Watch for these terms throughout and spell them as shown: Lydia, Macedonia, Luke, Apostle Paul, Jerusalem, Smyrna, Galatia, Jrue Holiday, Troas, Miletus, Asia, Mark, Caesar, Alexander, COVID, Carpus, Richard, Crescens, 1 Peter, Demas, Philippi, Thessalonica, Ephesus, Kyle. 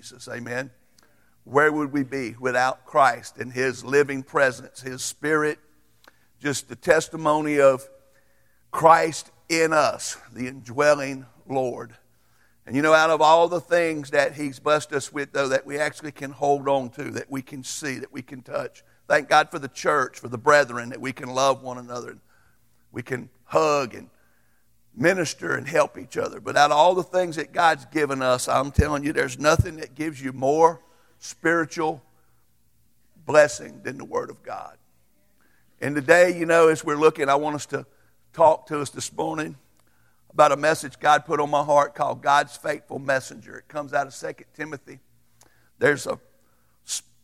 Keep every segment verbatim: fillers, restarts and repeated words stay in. Jesus. Amen. Where would we be without Christ and his living presence, his Spirit, just the testimony of Christ in us, the indwelling Lord. And you know, out of all the things that he's blessed us with, though, that we actually can hold on to, that we can see, that we can touch. Thank God for the church, for the brethren, that we can love one another. We can hug and minister and help each other. But out of all the things that God's given us, I'm telling you, there's nothing that gives you more spiritual blessing than the Word of God. And today, you know, as we're looking, I want us to talk to us this morning about a message God put on my heart called God's Faithful Messenger. It comes out of Second Timothy. There's a,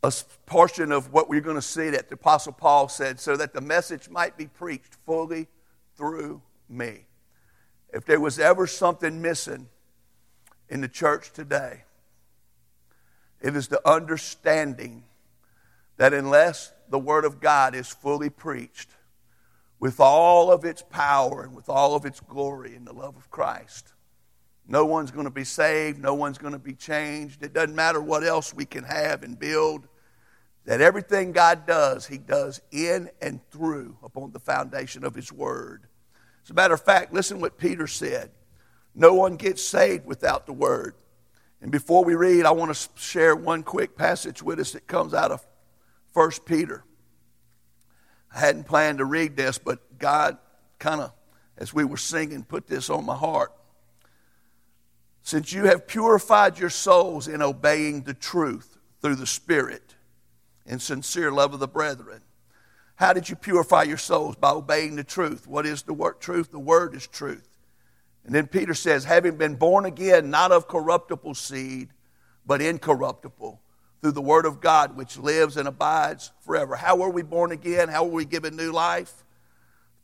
a portion of what we're going to see that the Apostle Paul said, so that the message might be preached fully through me. If there was ever something missing in the church today, it is the understanding that unless the Word of God is fully preached, with all of its power and with all of its glory in the love of Christ, no one's going to be saved. No one's going to be changed. It doesn't matter what else we can have and build. That everything God does, he does in and through upon the foundation of his Word. As a matter of fact, listen what Peter said. No one gets saved without the Word. And before we read, I want to share one quick passage with us that comes out of First Peter. I hadn't planned to read this, but God kind of, as we were singing, put this on my heart. Since you have purified your souls in obeying the truth through the Spirit in sincere love of the brethren. How did you purify your souls? By obeying the truth. What is the word? Truth? The Word is truth. And then Peter says, having been born again, not of corruptible seed, but incorruptible, through the Word of God, which lives and abides forever. How were we born again? How were we given new life?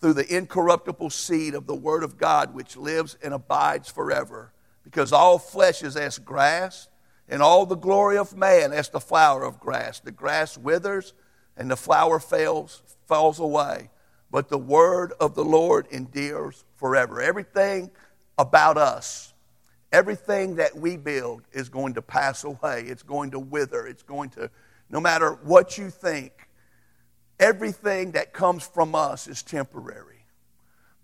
Through the incorruptible seed of the Word of God, which lives and abides forever. Because all flesh is as grass, and all the glory of man as the flower of grass. The grass withers, and the flower fails, falls away. But the Word of the Lord endures forever. Everything about us, everything that we build is going to pass away. It's going to wither. It's going to, no matter what you think, everything that comes from us is temporary.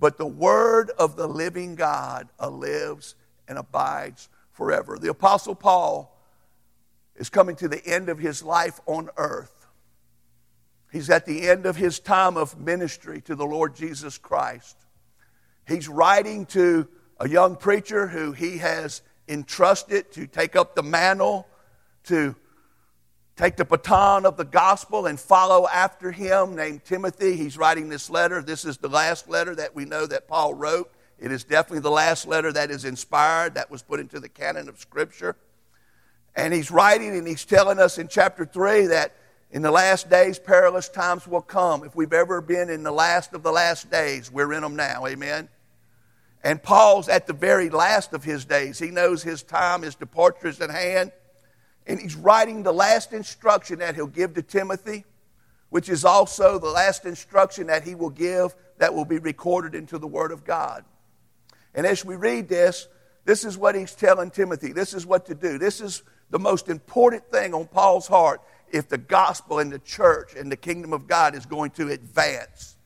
But the Word of the living God lives and abides forever. The Apostle Paul is coming to the end of his life on earth. He's at the end of his time of ministry to the Lord Jesus Christ. He's writing to a young preacher who he has entrusted to take up the mantle, to take the baton of the gospel and follow after him, named Timothy. He's writing this letter. This is the last letter that we know that Paul wrote. It is definitely the last letter that is inspired, that was put into the canon of Scripture. And he's writing and he's telling us in chapter three that in the last days, perilous times will come. If we've ever been in the last of the last days, we're in them now. Amen. And Paul's at the very last of his days. He knows his time, his departure is at hand. And he's writing the last instruction that he'll give to Timothy, which is also the last instruction that he will give that will be recorded into the Word of God. And as we read this, this is what he's telling Timothy. This is what to do. This is the most important thing on Paul's heart if the gospel and the church and the kingdom of God is going to advance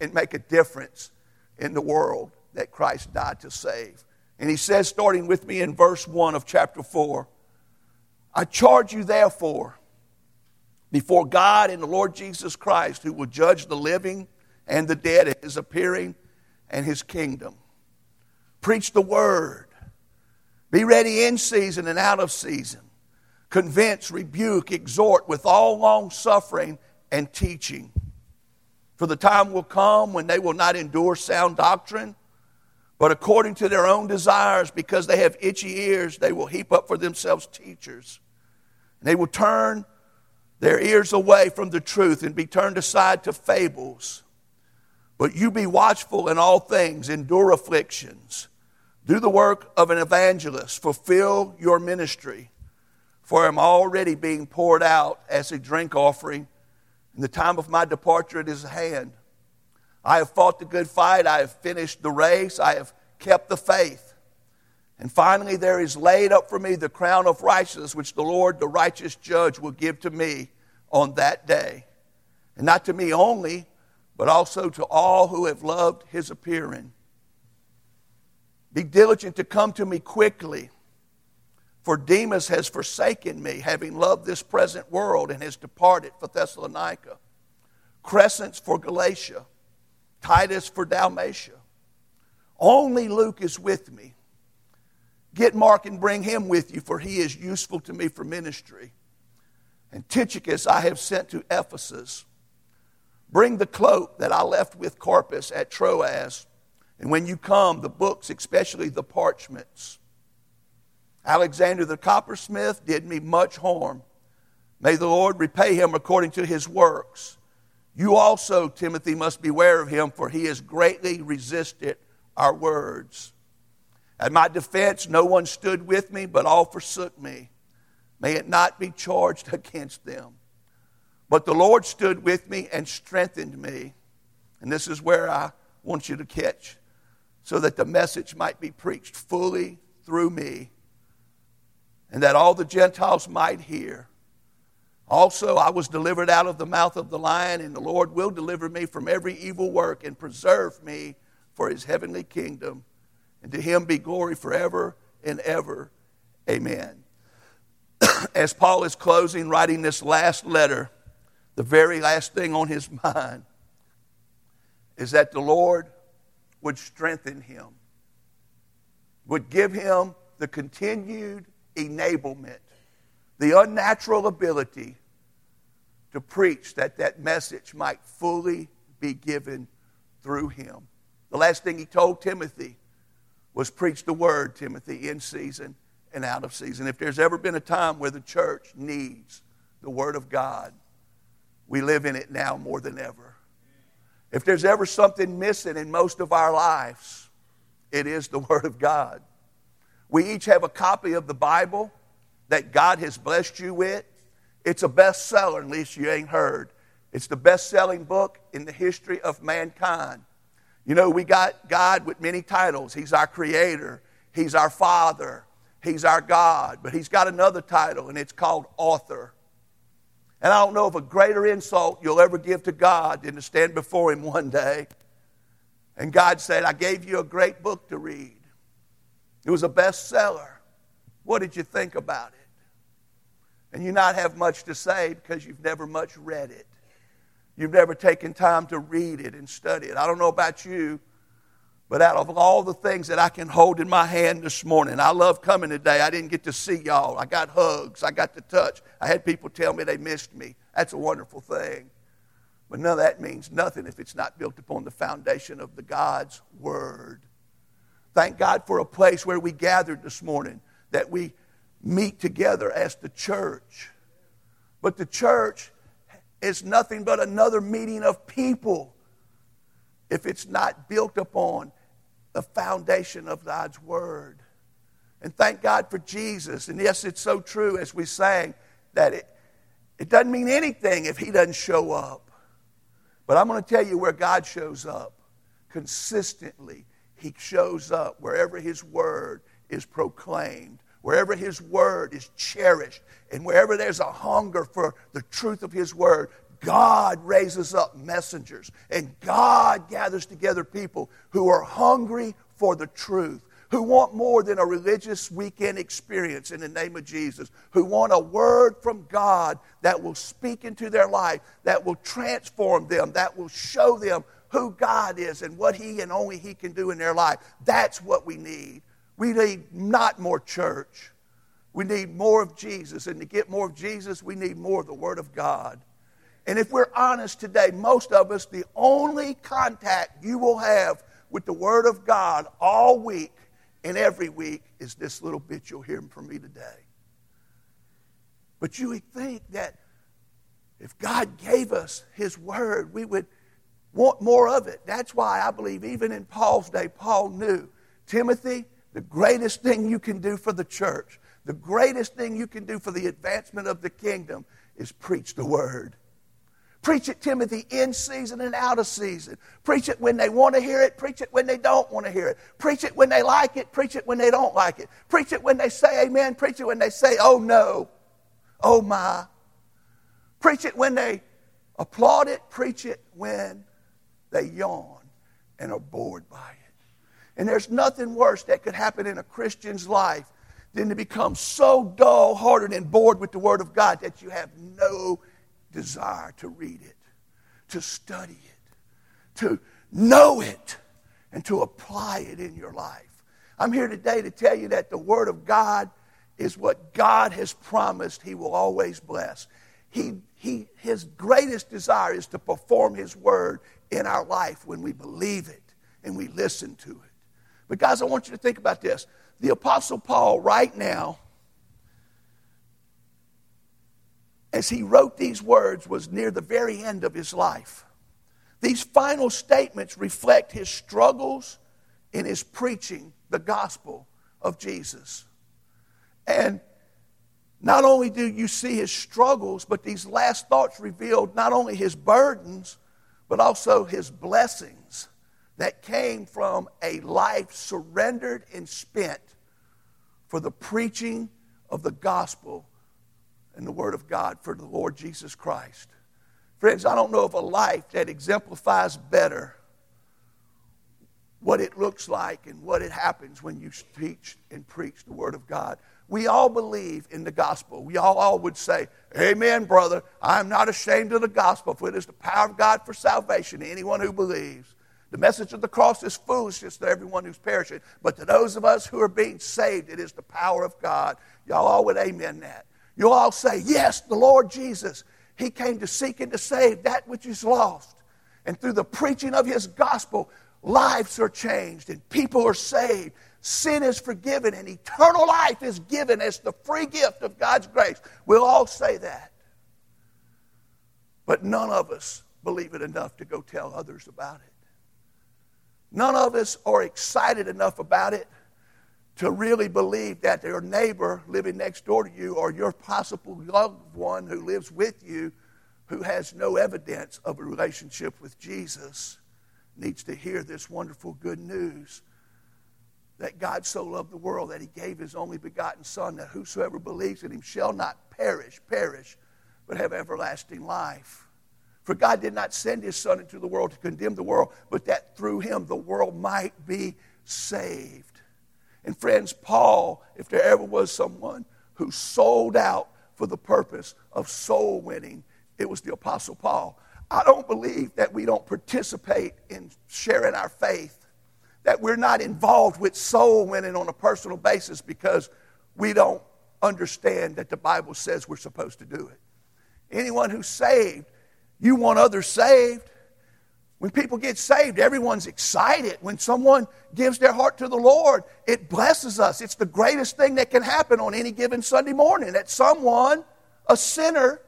and make a difference in the world that Christ died to save. And he says, starting with me in verse one of chapter four, I charge you therefore before God and the Lord Jesus Christ, who will judge the living and the dead at his appearing and his kingdom. Preach the word. Be ready in season and out of season. Convince, rebuke, exhort with all long suffering and teaching. For the time will come when they will not endure sound doctrine, but according to their own desires, because they have itchy ears, they will heap up for themselves teachers. And they will turn their ears away from the truth and be turned aside to fables. But you be watchful in all things, endure afflictions. Do the work of an evangelist, fulfill your ministry. For I am already being poured out as a drink offering, and the time of my departure it is at hand. I have fought the good fight. I have finished the race. I have kept the faith. And finally, there is laid up for me the crown of righteousness, which the Lord, the righteous judge, will give to me on that day. And not to me only, but also to all who have loved his appearing. Be diligent to come to me quickly, for Demas has forsaken me, having loved this present world, and has departed for Thessalonica, Crescens for Galatia, Titus for Dalmatia. Only Luke is with me. Get Mark and bring him with you, for he is useful to me for ministry. And Tychicus I have sent to Ephesus. Bring the cloak that I left with Carpus at Troas, and when you come, the books, especially the parchments. Alexander the coppersmith did me much harm. May the Lord repay him according to his works. You also, Timothy, must beware of him, for he has greatly resisted our words. At my defense, no one stood with me, but all forsook me. May it not be charged against them. But the Lord stood with me and strengthened me. And this is where I want you to catch, so that the message might be preached fully through me, and that all the Gentiles might hear. Also, I was delivered out of the mouth of the lion, and the Lord will deliver me from every evil work and preserve me for his heavenly kingdom. And to him be glory forever and ever. Amen. As Paul is closing, writing this last letter, the very last thing on his mind is that the Lord would strengthen him, would give him the continued enablement, the unnatural ability to preach, that that message might fully be given through him. The last thing he told Timothy was, preach the word, Timothy, in season and out of season. If there's ever been a time where the church needs the word of God, we live in it now more than ever. If there's ever something missing in most of our lives, it is the word of God. We each have a copy of the Bible that God has blessed you with. It's a bestseller, unless you ain't heard. It's the best-selling book in the history of mankind. You know, we got God with many titles. He's our creator. He's our father. He's our God. But he's got another title, and it's called author. And I don't know of a greater insult you'll ever give to God than to stand before him one day, and God said, I gave you a great book to read. It was a bestseller. What did you think about it? And you not have much to say because you've never much read it. You've never taken time to read it and study it. I don't know about you, but out of all the things that I can hold in my hand this morning, I love coming today. I didn't get to see y'all. I got hugs. I got to touch. I had people tell me they missed me. That's a wonderful thing. But none of that means nothing if it's not built upon the foundation of the God's Word. Thank God for a place where we gathered this morning, that we meet together as the church. But the church is nothing but another meeting of people if it's not built upon the foundation of God's Word. And thank God for Jesus. And yes, it's so true, as we sang, that it, it doesn't mean anything if he doesn't show up. But I'm going to tell you where God shows up consistently. He shows up wherever his Word is proclaimed, wherever his word is cherished, and wherever there's a hunger for the truth of his word, God raises up messengers, and God gathers together people who are hungry for the truth, who want more than a religious weekend experience in the name of Jesus, who want a word from God that will speak into their life, that will transform them, that will show them who God is and what he and only he can do in their life. That's what we need. We need not more church. We need more of Jesus. And to get more of Jesus, we need more of the Word of God. And if we're honest today, most of us, the only contact you will have with the Word of God all week and every week is this little bit you'll hear from me today. But you would think that if God gave us his Word, we would want more of it. That's why I believe even in Paul's day, Paul knew, Timothy, the greatest thing you can do for the church, the greatest thing you can do for the advancement of the kingdom is preach the word. Preach it, Timothy, in season and out of season. Preach it when they want to hear it. Preach it when they don't want to hear it. Preach it when they like it. Preach it when they don't like it. Preach it when they say amen. Preach it when they say, oh no, oh my. Preach it when they applaud it. Preach it when they yawn and are bored by it. And there's nothing worse that could happen in a Christian's life than to become so dull-hearted and bored with the Word of God that you have no desire to read it, to study it, to know it, and to apply it in your life. I'm here today to tell you that the Word of God is what God has promised He will always bless. He, he, his greatest desire is to perform His Word in our life when we believe it and we listen to it. But guys, I want you to think about this. The Apostle Paul right now, as he wrote these words, was near the very end of his life. These final statements reflect his struggles in his preaching the gospel of Jesus. And not only do you see his struggles, but these last thoughts revealed not only his burdens, but also his blessings that came from a life surrendered and spent for the preaching of the gospel and the Word of God for the Lord Jesus Christ. Friends, I don't know of a life that exemplifies better what it looks like and what it happens when you teach and preach the Word of God. We all believe in the gospel. We all, all would say, amen, brother. I'm not ashamed of the gospel, for it is the power of God for salvation to anyone who believes. The message of the cross is foolishness to everyone who's perishing, but to those of us who are being saved, it is the power of God. Y'all all would amen that. You'll all say, yes, the Lord Jesus, He came to seek and to save that which is lost. And through the preaching of His gospel, lives are changed and people are saved. Sin is forgiven and eternal life is given as the free gift of God's grace. We'll all say that. But none of us believe it enough to go tell others about it. None of us are excited enough about it to really believe that their neighbor living next door to you or your possible loved one who lives with you who has no evidence of a relationship with Jesus needs to hear this wonderful good news that God so loved the world that He gave His only begotten Son, that whosoever believes in Him shall not perish, perish, but have everlasting life. For God did not send His Son into the world to condemn the world, but that through Him the world might be saved. And friends, Paul, if there ever was someone who sold out for the purpose of soul winning, it was the Apostle Paul. I don't believe that we don't participate in sharing our faith, that we're not involved with soul winning on a personal basis because we don't understand that the Bible says we're supposed to do it. Anyone who's saved, you want others saved. When people get saved, everyone's excited. When someone gives their heart to the Lord, it blesses us. It's the greatest thing that can happen on any given Sunday morning, that someone, a sinner,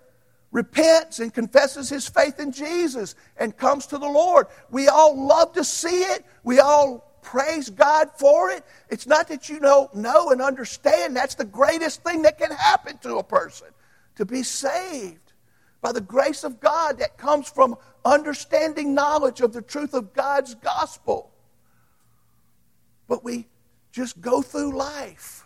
repents and confesses his faith in Jesus and comes to the Lord. We all love to see it. We all praise God for it. It's not that you don't know and understand. That's the greatest thing that can happen to a person, to be saved by the grace of God that comes from understanding knowledge of the truth of God's gospel. But we just go through life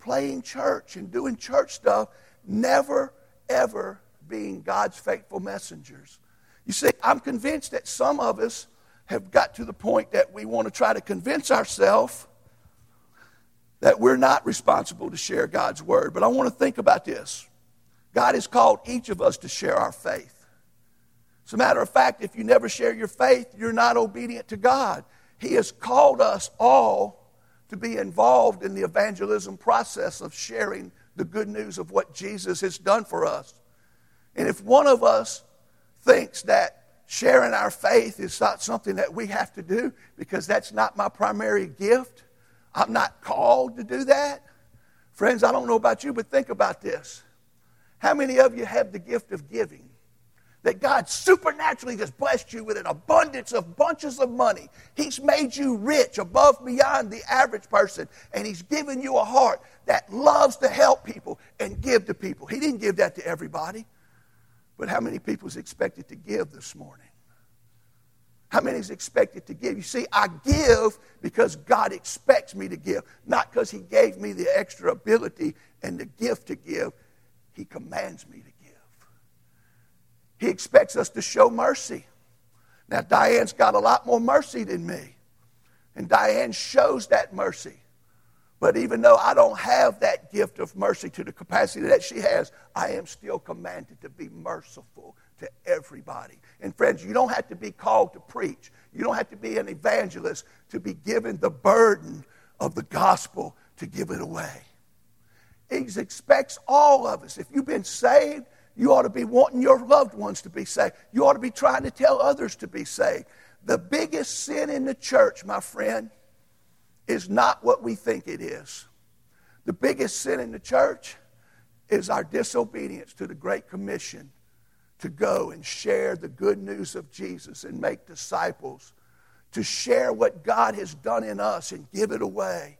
playing church and doing church stuff, never, ever being God's faithful messengers. You see, I'm convinced that some of us have got to the point that we want to try to convince ourselves that we're not responsible to share God's word. But I want to think about this. God has called each of us to share our faith. As a matter of fact, if you never share your faith, you're not obedient to God. He has called us all to be involved in the evangelism process of sharing the good news of what Jesus has done for us. And if one of us thinks that sharing our faith is not something that we have to do because that's not my primary gift, I'm not called to do that. Friends, I don't know about you, but think about this. How many of you have the gift of giving? That God supernaturally just blessed you with an abundance of bunches of money. He's made you rich above and beyond the average person. And He's given you a heart that loves to help people and give to people. He didn't give that to everybody. But how many people is expected to give this morning? How many is expected to give? You see, I give because God expects me to give, not because he gave me the extra ability and the gift to give. He commands me to give. He expects us to show mercy. Now, Diane's got a lot more mercy than me, and Diane shows that mercy. But even though I don't have that gift of mercy to the capacity that she has, I am still commanded to be merciful to everybody. And friends, you don't have to be called to preach. You don't have to be an evangelist to be given the burden of the gospel to give it away. He expects all of us. If you've been saved, you ought to be wanting your loved ones to be saved. You ought to be trying to tell others to be saved. The biggest sin in the church, my friend, is not what we think it is. The biggest sin in the church is our disobedience to the Great Commission to go and share the good news of Jesus and make disciples, to share what God has done in us and give it away.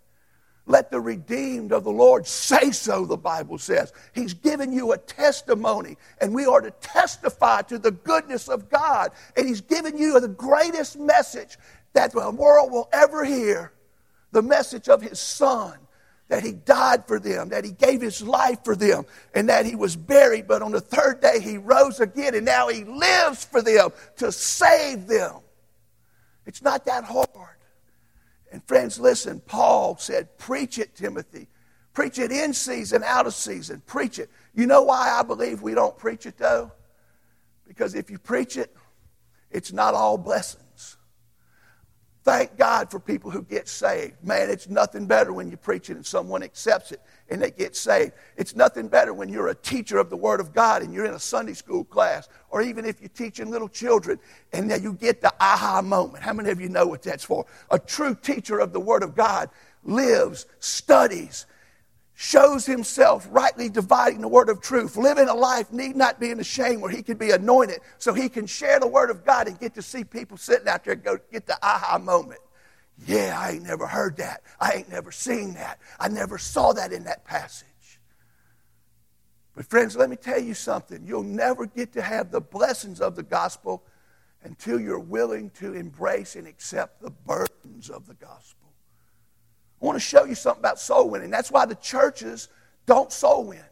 Let the redeemed of the Lord say so, the Bible says. He's given you a testimony, and we are to testify to the goodness of God. And he's given you the greatest message that the world will ever hear, the message of his son, that he died for them, that he gave his life for them, and that he was buried, but on the third day he rose again, and now he lives for them to save them. It's not that hard. And friends, listen, Paul said, preach it, Timothy. Preach it in season, out of season. Preach it. You know why I believe we don't preach it, though? Because if you preach it, it's not all blessings. Thank God for people who get saved. Man, it's nothing better when you preach it and someone accepts it and they get saved. It's nothing better when you're a teacher of the Word of God and you're in a Sunday school class, or even if you're teaching little children and you get the aha moment. How many of you know what that's for? A true teacher of the Word of God lives, studies, shows himself rightly dividing the word of truth, living a life need not be in the shame where he can be anointed so he can share the word of God and get to see people sitting out there and go get the aha moment. Yeah, I ain't never heard that. I ain't never seen that. I never saw that in that passage. But friends, let me tell you something. You'll never get to have the blessings of the gospel until you're willing to embrace and accept the burdens of the gospel. I want to show you something about soul winning. That's why the churches don't soul win.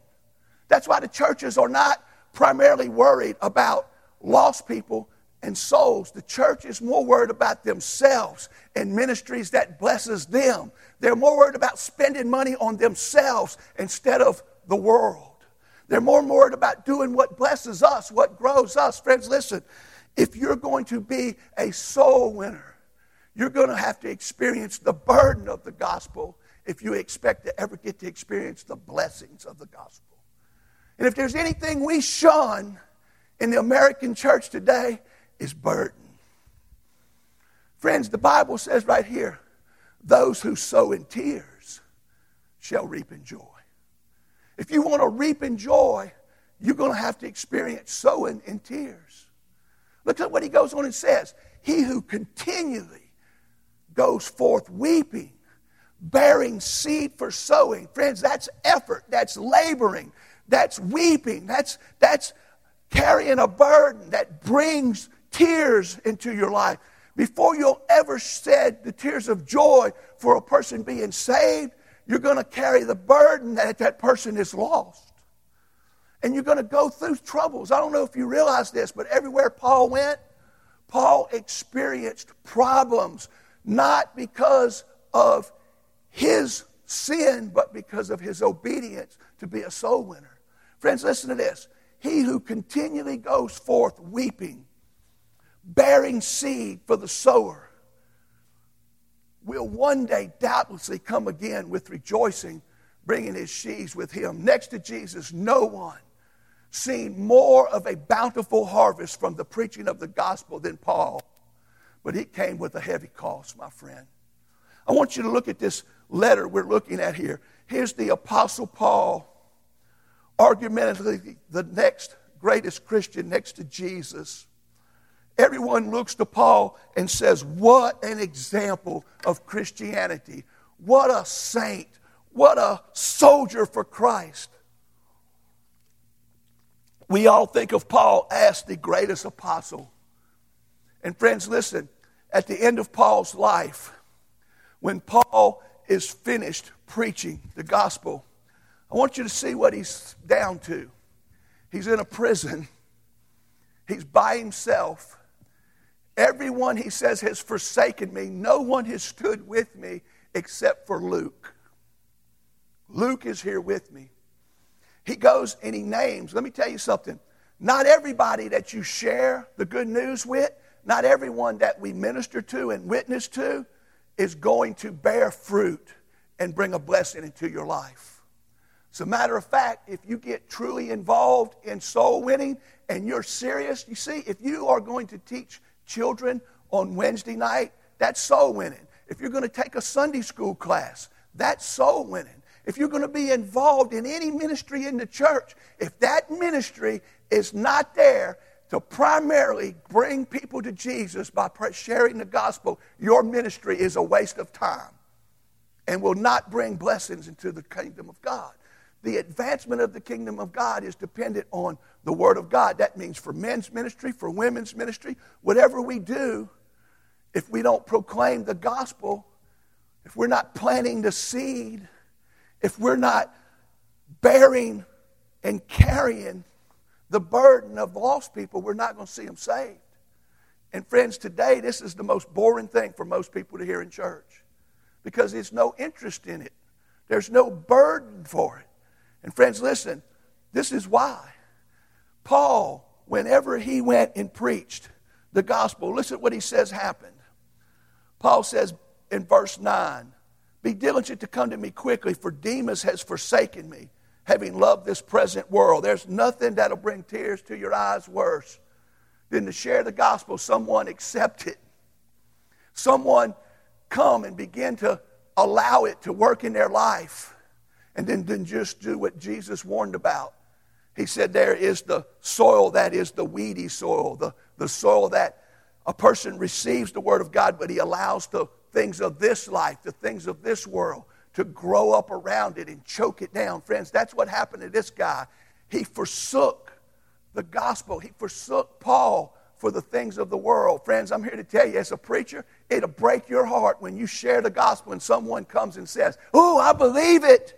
That's why the churches are not primarily worried about lost people and souls. The church is more worried about themselves and ministries that blesses them. They're more worried about spending money on themselves instead of the world. They're more worried about doing what blesses us, what grows us. Friends, listen, if you're going to be a soul winner, you're going to have to experience the burden of the gospel if you expect to ever get to experience the blessings of the gospel. And if there's anything we shun in the American church today, is burden. Friends, the Bible says right here, those who sow in tears shall reap in joy. If you want to reap in joy, you're going to have to experience sowing in tears. Look at what he goes on and says. He who continually goes forth weeping, bearing seed for sowing. Friends, that's effort, that's laboring, that's weeping, that's that's carrying a burden that brings tears into your life. Before you'll ever shed the tears of joy for a person being saved, you're going to carry the burden that that person is lost. And you're going to go through troubles. I don't know if you realize this, but everywhere Paul went, Paul experienced problems. Not because of his sin, but because of his obedience to be a soul winner. Friends, listen to this. He who continually goes forth weeping, bearing seed for the sower, will one day doubtlessly come again with rejoicing, bringing his sheaves with him. Next to Jesus, no one seen more of a bountiful harvest from the preaching of the gospel than Paul. But it came with a heavy cost, my friend. I want you to look at this letter we're looking at here. Here's the Apostle Paul, argumentatively the next greatest Christian next to Jesus. Everyone looks to Paul and says, what an example of Christianity. What a saint. What a soldier for Christ. We all think of Paul as the greatest apostle. And friends, listen, at the end of Paul's life, when Paul is finished preaching the gospel, I want you to see what he's down to. He's in a prison. He's by himself. Everyone, he says, has forsaken me. No one has stood with me except for Luke. Luke is here with me. He goes and he names. Let me tell you something. Not everybody that you share the good news with, not everyone that we minister to and witness to is going to bear fruit and bring a blessing into your life. As a matter of fact, if you get truly involved in soul winning and you're serious, you see, if you are going to teach children on Wednesday night, that's soul winning. If you're going to take a Sunday school class, that's soul winning. If you're going to be involved in any ministry in the church, if that ministry is not there to primarily bring people to Jesus by sharing the gospel, your ministry is a waste of time and will not bring blessings into the kingdom of God. The advancement of the kingdom of God is dependent on the Word of God. That means for men's ministry, for women's ministry, whatever we do, if we don't proclaim the gospel, if we're not planting the seed, if we're not bearing and carrying the burden of lost people, we're not going to see them saved. And friends, today this is the most boring thing for most people to hear in church because there's no interest in it. There's no burden for it. And friends, listen, this is why. Paul, whenever he went and preached the gospel, listen to what he says happened. Paul says in verse nine, "Be diligent to come to me quickly, for Demas has forsaken me, having loved this present world." There's nothing that'll bring tears to your eyes worse than to share the gospel. Someone accept it. Someone come and begin to allow it to work in their life. And then, then just do what Jesus warned about. He said there is the soil that is the weedy soil, the, the soil that a person receives the word of God, but he allows the things of this life, the things of this world, to grow up around it and choke it down. Friends, that's what happened to this guy. He forsook the gospel. He forsook Paul for the things of the world. Friends, I'm here to tell you, as a preacher, it'll break your heart when you share the gospel and someone comes and says, "Oh, I believe it."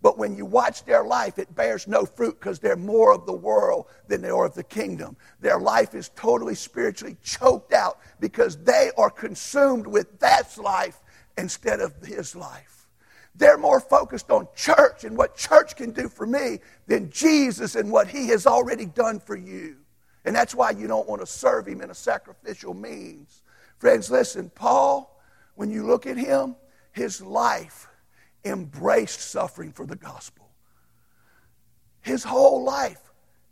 But when you watch their life, it bears no fruit because they're more of the world than they are of the kingdom. Their life is totally spiritually choked out because they are consumed with that life instead of his life. They're more focused on church and what church can do for me than Jesus and what he has already done for you. And that's why you don't want to serve him in a sacrificial means. Friends, listen, Paul, when you look at him, his life embraced suffering for the gospel. His whole life,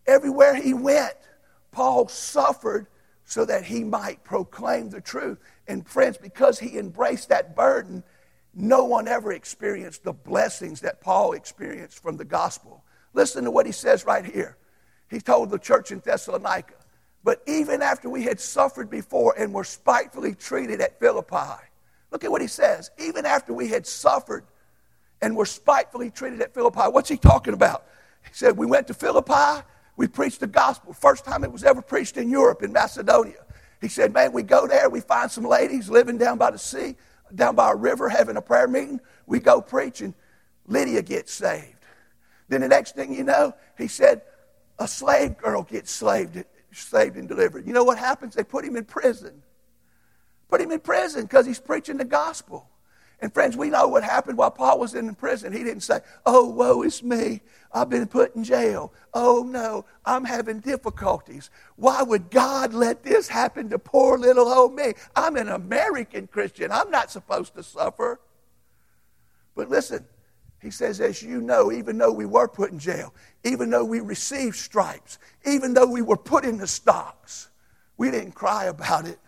everywhere he went, Paul suffered so that he might proclaim the truth. And friends, because he embraced that burden, no one ever experienced the blessings that Paul experienced from the gospel. Listen to what he says right here. He told the church in Thessalonica, "But even after we had suffered before and were spitefully treated at Philippi," look at what he says, "even after we had suffered and were spitefully treated at Philippi." What's he talking about? He said, we went to Philippi, we preached the gospel. First time it was ever preached in Europe, in Macedonia. He said, man, we go there, we find some ladies living down by the sea, down by a river, having a prayer meeting. We go preach, and Lydia gets saved. Then the next thing you know, he said, a slave girl gets saved, saved and delivered. You know what happens? They put him in prison. Put him in prison because he's preaching the gospel. And friends, we know what happened while Paul was in prison. He didn't say, "Oh, woe is me. I've been put in jail. Oh, no, I'm having difficulties. Why would God let this happen to poor little old me? I'm an American Christian. I'm not supposed to suffer." But listen, he says, as you know, even though we were put in jail, even though we received stripes, even though we were put in the stocks, we didn't cry about it.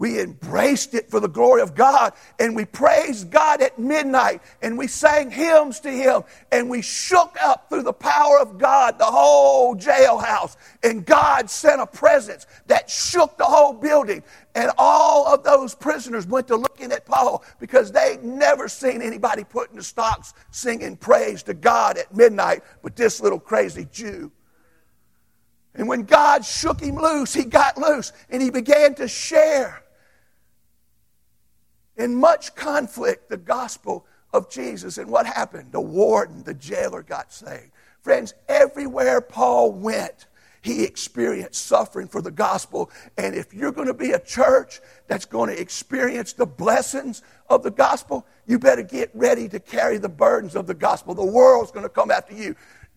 We embraced it for the glory of God, and we praised God at midnight, and we sang hymns to him, and we shook up through the power of God the whole jailhouse, and God sent a presence that shook the whole building, and all of those prisoners went to looking at Paul because they'd never seen anybody put in the stocks singing praise to God at midnight but this little crazy Jew. And when God shook him loose, he got loose and he began to share in much conflict the gospel of Jesus. And what happened? The warden, the jailer got saved. Friends, everywhere Paul went, he experienced suffering for the gospel. And if you're going to be a church that's going to experience the blessings of the gospel, you better get ready to carry the burdens of the gospel. The world's going to come after you.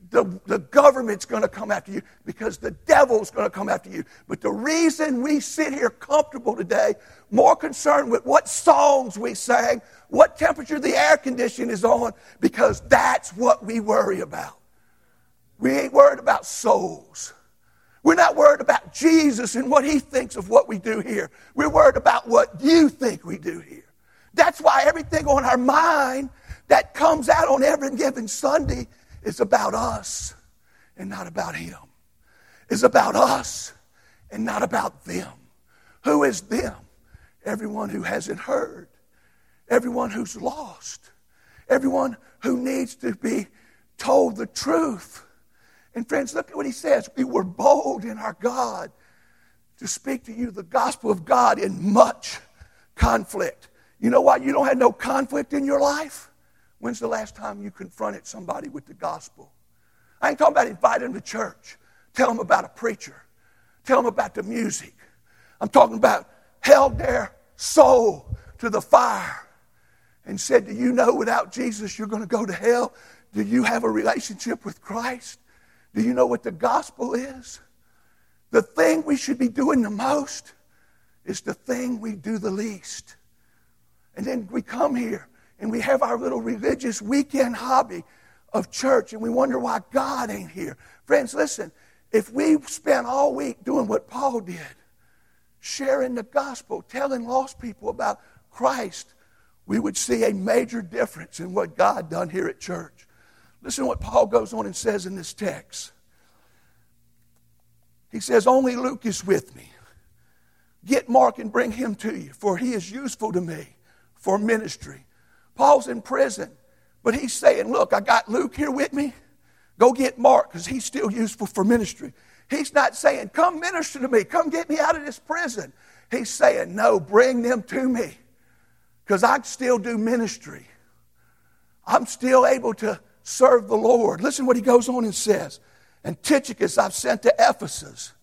The, the government's going to come after you because the devil's going to come after you. But the reason we sit here comfortable today, more concerned with what songs we sang, what temperature the air condition is on, because that's what we worry about. We ain't worried about souls. We're not worried about Jesus and what he thinks of what we do here. We're worried about what you think we do here. That's why everything on our mind that comes out on every given Sunday is about us and not about him. It's about us and not about them. Who is them? Everyone who hasn't heard. Everyone who's lost. Everyone who needs to be told the truth. And friends, look at what he says. We were bold in our God to speak to you the gospel of God in much conflict. You know why you don't have no conflict in your life? When's the last time you confronted somebody with the gospel? I ain't talking about inviting them to church. Tell them about a preacher. Tell them about the music. I'm talking about held their soul to the fire and said, do you know without Jesus you're going to go to hell? Do you have a relationship with Christ? Do you know what the gospel is? The thing we should be doing the most is the thing we do the least. And then we come here and we have our little religious weekend hobby of church and we wonder why God ain't here. Friends, listen, if we spent all week doing what Paul did, sharing the gospel, telling lost people about Christ, we would see a major difference in what God done here at church. Listen to what Paul goes on and says in this text. He says, only Luke is with me. Get Mark and bring him to you, for he is useful to me for ministry. Paul's in prison, but he's saying, look, I got Luke here with me. Go get Mark, because he's still useful for ministry. He's not saying, come minister to me. Come get me out of this prison. He's saying, no, bring them to me, because I still do ministry. I'm still able to serve the Lord. Listen what he goes on and says. And Tychicus I've sent to Ephesus.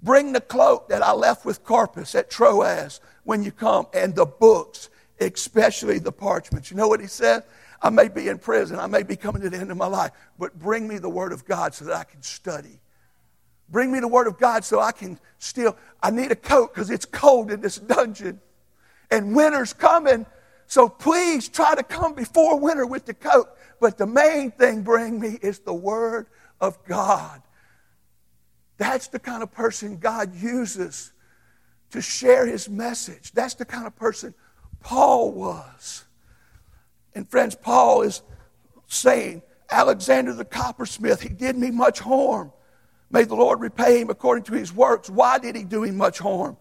Bring the cloak that I left with Carpus at Troas when you come, and the books, especially the parchments. You know what he says? I may be in prison. I may be coming to the end of my life, but bring me the Word of God so that I can study. Bring me the Word of God so I can still, I need a coat because it's cold in this dungeon. And winter's coming, so please try to come before winter with the coat. But the main thing bring me is the Word of God. That's the kind of person God uses to share his message. That's the kind of person Paul was. And friends, Paul is saying, Alexander the coppersmith, he did me much harm. May the Lord repay him according to his works. Why did he do him much harm?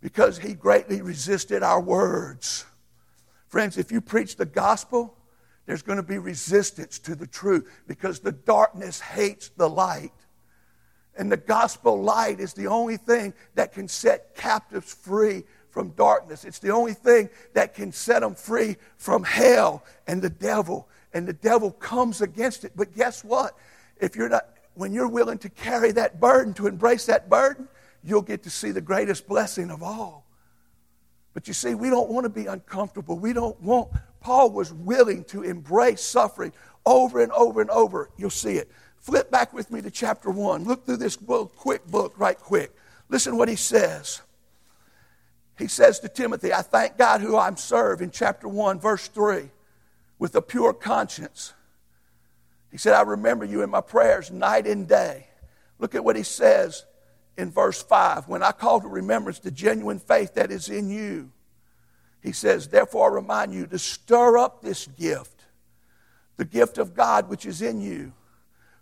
Because he greatly resisted our words. Friends, if you preach the gospel, there's going to be resistance to the truth because the darkness hates the light. And the gospel light is the only thing that can set captives free from darkness. It's the only thing that can set them free from hell and the devil. And the devil comes against it. But guess what? If you're not, when you're willing to carry that burden, to embrace that burden, you'll get to see the greatest blessing of all. But you see, we don't want to be uncomfortable. We don't want... Paul was willing to embrace suffering over and over and over. You'll see it. Flip back with me to chapter one. Look through this book, quick book, right quick. Listen to what he says. He says to Timothy, I thank God who I serve in chapter one, verse three, with a pure conscience. He said, I remember you in my prayers night and day. Look at what he says in verse five. When I call to remembrance the genuine faith that is in you, he says, therefore I remind you to stir up this gift, the gift of God which is in you.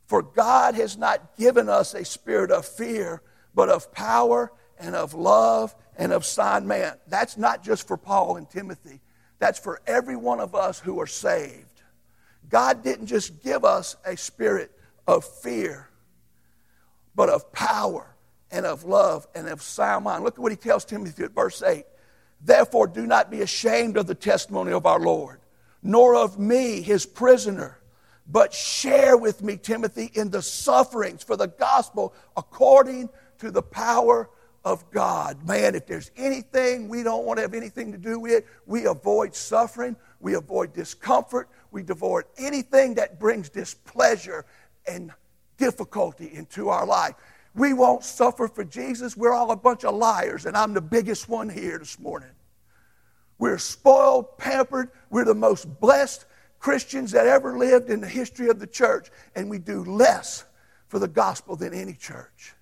For God has not given us a spirit of fear, but of power and of love and of sound mind. That's not just for Paul and Timothy. That's for every one of us who are saved. God didn't just give us a spirit of fear, but of power and of love and of sound mind. Look at what he tells Timothy at verse eight. Therefore, do not be ashamed of the testimony of our Lord, nor of me, his prisoner, but share with me, Timothy, in the sufferings for the gospel according to the power of God. Man, if there's anything we don't want to have anything to do with, we avoid suffering, we avoid discomfort, we avoid anything that brings displeasure and difficulty into our life. We won't suffer for Jesus. We're all a bunch of liars, and I'm the biggest one here this morning. We're spoiled, pampered. We're the most blessed Christians that ever lived in the history of the church, and we do less for the gospel than any church.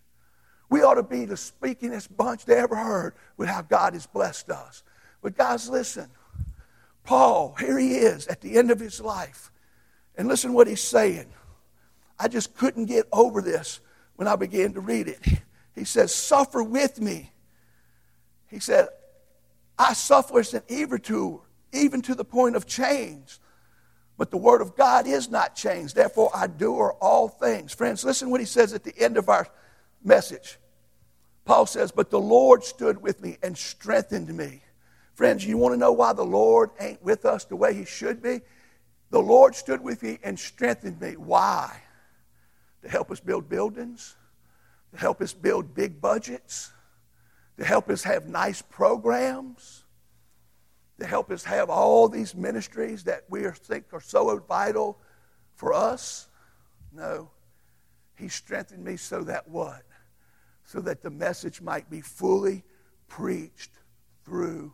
We ought to be the speakingest bunch they ever heard with how God has blessed us. But guys, listen. Paul, here he is at the end of his life, and listen what he's saying. I just couldn't get over this when I began to read it. He says, suffer with me. He said, I suffer as an evildoer, even to the point of chains. But the word of God is not changed. Therefore, I endure all things. Friends, listen what he says at the end of our message. Paul says, but the Lord stood with me and strengthened me. Friends, you want to know why the Lord ain't with us the way he should be? The Lord stood with me and strengthened me. Why? To help us build buildings, to help us build big budgets, to help us have nice programs, to help us have all these ministries that we think are so vital for us. No, he strengthened me so that what? So that the message might be fully preached through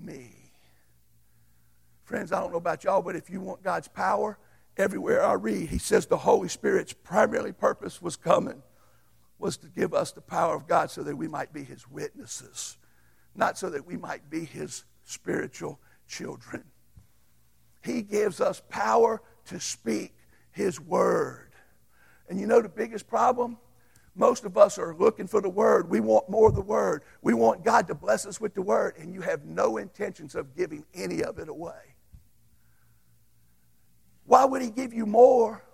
me. Friends, I don't know about y'all, but if you want God's power, everywhere I read, he says the Holy Spirit's primary purpose was coming, was to give us the power of God so that we might be his witnesses, not so that we might be his spiritual children. He gives us power to speak his word. And you know the biggest problem? Most of us are looking for the word. We want more of the word. We want God to bless us with the word, and you have no intentions of giving any of it away. Why would he give you more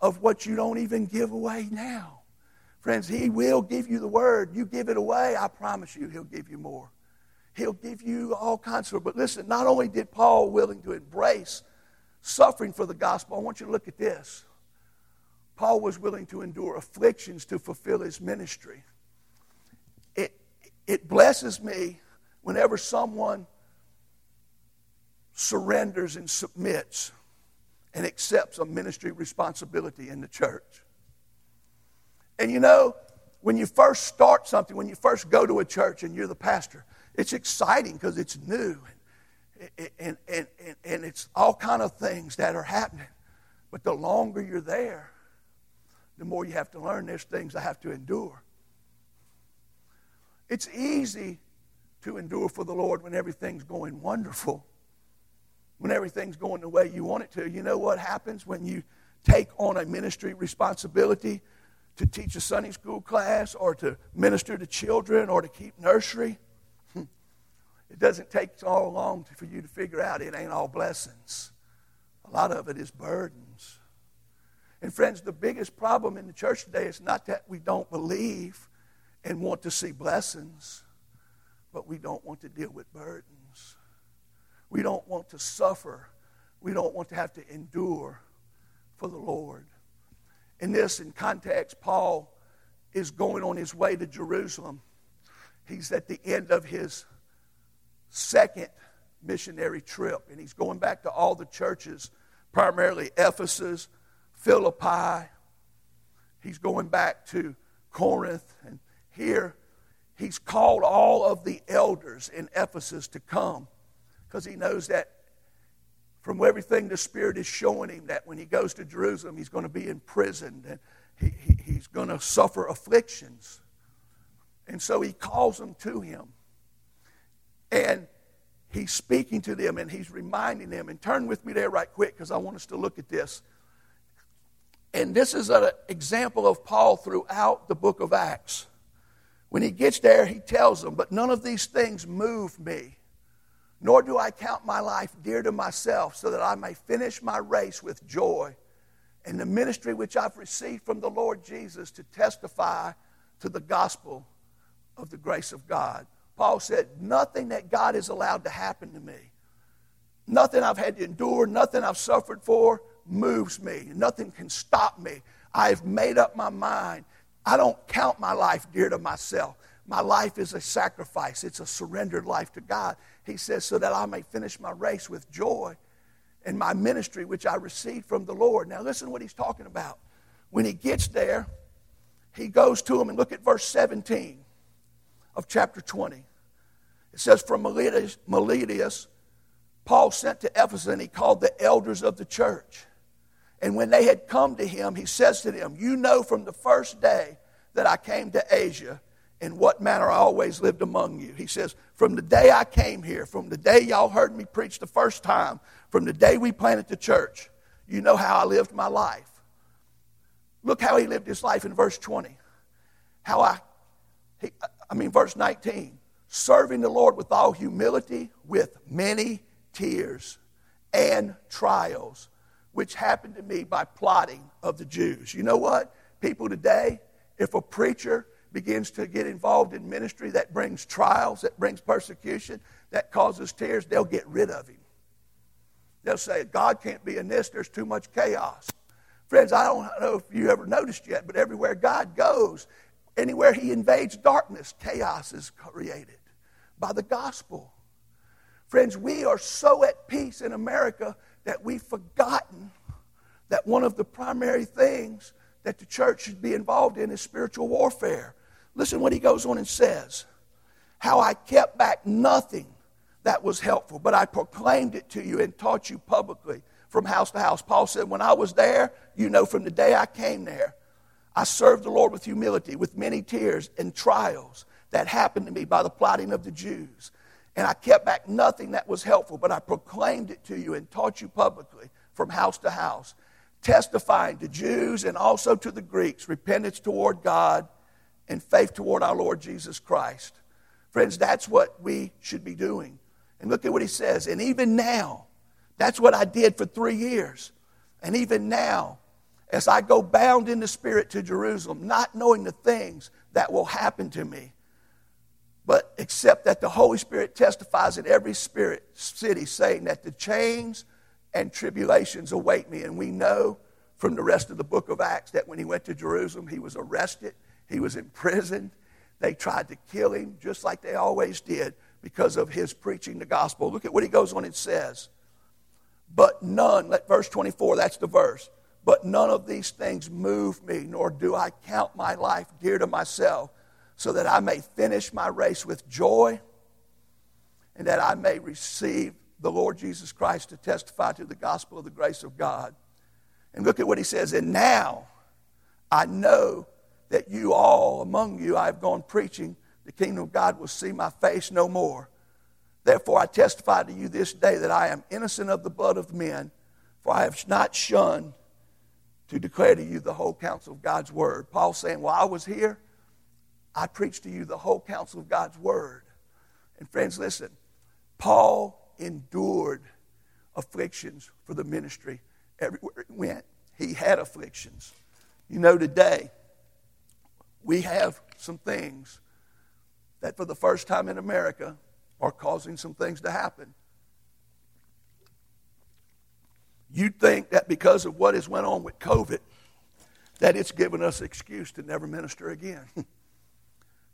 of what you don't even give away now? Friends, he will give you the word. You give it away, I promise you, he'll give you more. He'll give you all kinds of, but listen, not only did Paul willing to embrace suffering for the gospel, I want you to look at this. Paul was willing to endure afflictions to fulfill his ministry. It, it blesses me whenever someone surrenders and submits and accepts a ministry responsibility in the church. And you know, when you first start something, when you first go to a church and you're the pastor, it's exciting because it's new and, and, and, and, and it's all kind of things that are happening. But the longer you're there, the more you have to learn there's things I have to endure. It's easy to endure for the Lord when everything's going wonderful. When everything's going the way you want it to, you know what happens when you take on a ministry responsibility to teach a Sunday school class or to minister to children or to keep nursery? It doesn't take all long for you to figure out it ain't all blessings. A lot of it is burdens. And friends, the biggest problem in the church today is not that we don't believe and want to see blessings, but we don't want to deal with burdens. We don't want to suffer. We don't want to have to endure for the Lord. In this, in context, Paul is going on his way to Jerusalem. He's at the end of his second missionary trip, and he's going back to all the churches, primarily Ephesus, Philippi. He's going back to Corinth, and here he's called all of the elders in Ephesus to come. Because he knows that from everything the Spirit is showing him that when he goes to Jerusalem, he's going to be imprisoned and he, he, he's going to suffer afflictions. And so he calls them to him. And he's speaking to them and he's reminding them. And turn with me there right quick because I want us to look at this. And this is an example of Paul throughout the book of Acts. When he gets there, he tells them, but none of these things move me. Nor do I count my life dear to myself so that I may finish my race with joy and the ministry which I've received from the Lord Jesus to testify to the gospel of the grace of God. Paul said, nothing that God has allowed to happen to me, nothing I've had to endure, nothing I've suffered for moves me. Nothing can stop me. I've made up my mind. I don't count my life dear to myself. My life is a sacrifice. It's a surrendered life to God. He says, so that I may finish my race with joy and my ministry, which I received from the Lord. Now listen to what he's talking about. When he gets there, he goes to him, and look at verse seventeen of chapter twenty. It says, from Miletus, Miletus Paul sent to Ephesus, and he called the elders of the church. And when they had come to him, he says to them, you know from the first day that I came to Asia, in what manner I always lived among you. He says, from the day I came here, from the day y'all heard me preach the first time, from the day we planted the church, you know how I lived my life. Look how he lived his life in verse twenty. How I, he, I mean, verse nineteen, serving the Lord with all humility, with many tears and trials, which happened to me by plotting of the Jews. You know what? People today, if a preacher begins to get involved in ministry that brings trials, that brings persecution, that causes tears, they'll get rid of him. They'll say, God can't be in this, there's too much chaos. Friends, I don't know if you ever noticed yet, but everywhere God goes, anywhere he invades darkness, chaos is created by the gospel. Friends, we are so at peace in America that we've forgotten that one of the primary things that the church should be involved in is spiritual warfare. Listen what he goes on and says. How I kept back nothing that was helpful, but I proclaimed it to you and taught you publicly from house to house. Paul said, when I was there, you know, from the day I came there, I served the Lord with humility, with many tears and trials that happened to me by the plotting of the Jews. And I kept back nothing that was helpful, but I proclaimed it to you and taught you publicly from house to house, testifying to Jews and also to the Greeks, repentance toward God and faith toward our Lord Jesus Christ. Friends, that's what we should be doing. And look at what he says. And even now, that's what I did for three years. And even now, as I go bound in the Spirit to Jerusalem, not knowing the things that will happen to me, but except that the Holy Spirit testifies in every spirit city, saying that the chains and tribulations await me. And we know from the rest of the book of Acts that when he went to Jerusalem, he was arrested. He was imprisoned. They tried to kill him just like they always did because of his preaching the gospel. Look at what he goes on and says. But none, let verse twenty-four, that's the verse. But none of these things move me, nor do I count my life dear to myself, so that I may finish my race with joy and that I may receive the Lord Jesus Christ to testify to the gospel of the grace of God. And look at what he says. And now I know that you all among you I have gone preaching the kingdom of God will see my face no more. Therefore I testify to you this day that I am innocent of the blood of men, for I have not shunned to declare to you the whole counsel of God's word. Paul saying, while I was here, I preached to you the whole counsel of God's word. And friends, listen, Paul endured afflictions for the ministry everywhere he went. He had afflictions. You know, today we have some things that for the first time in America are causing some things to happen. You'd think that because of what has went on with COVID that it's given us excuse to never minister again.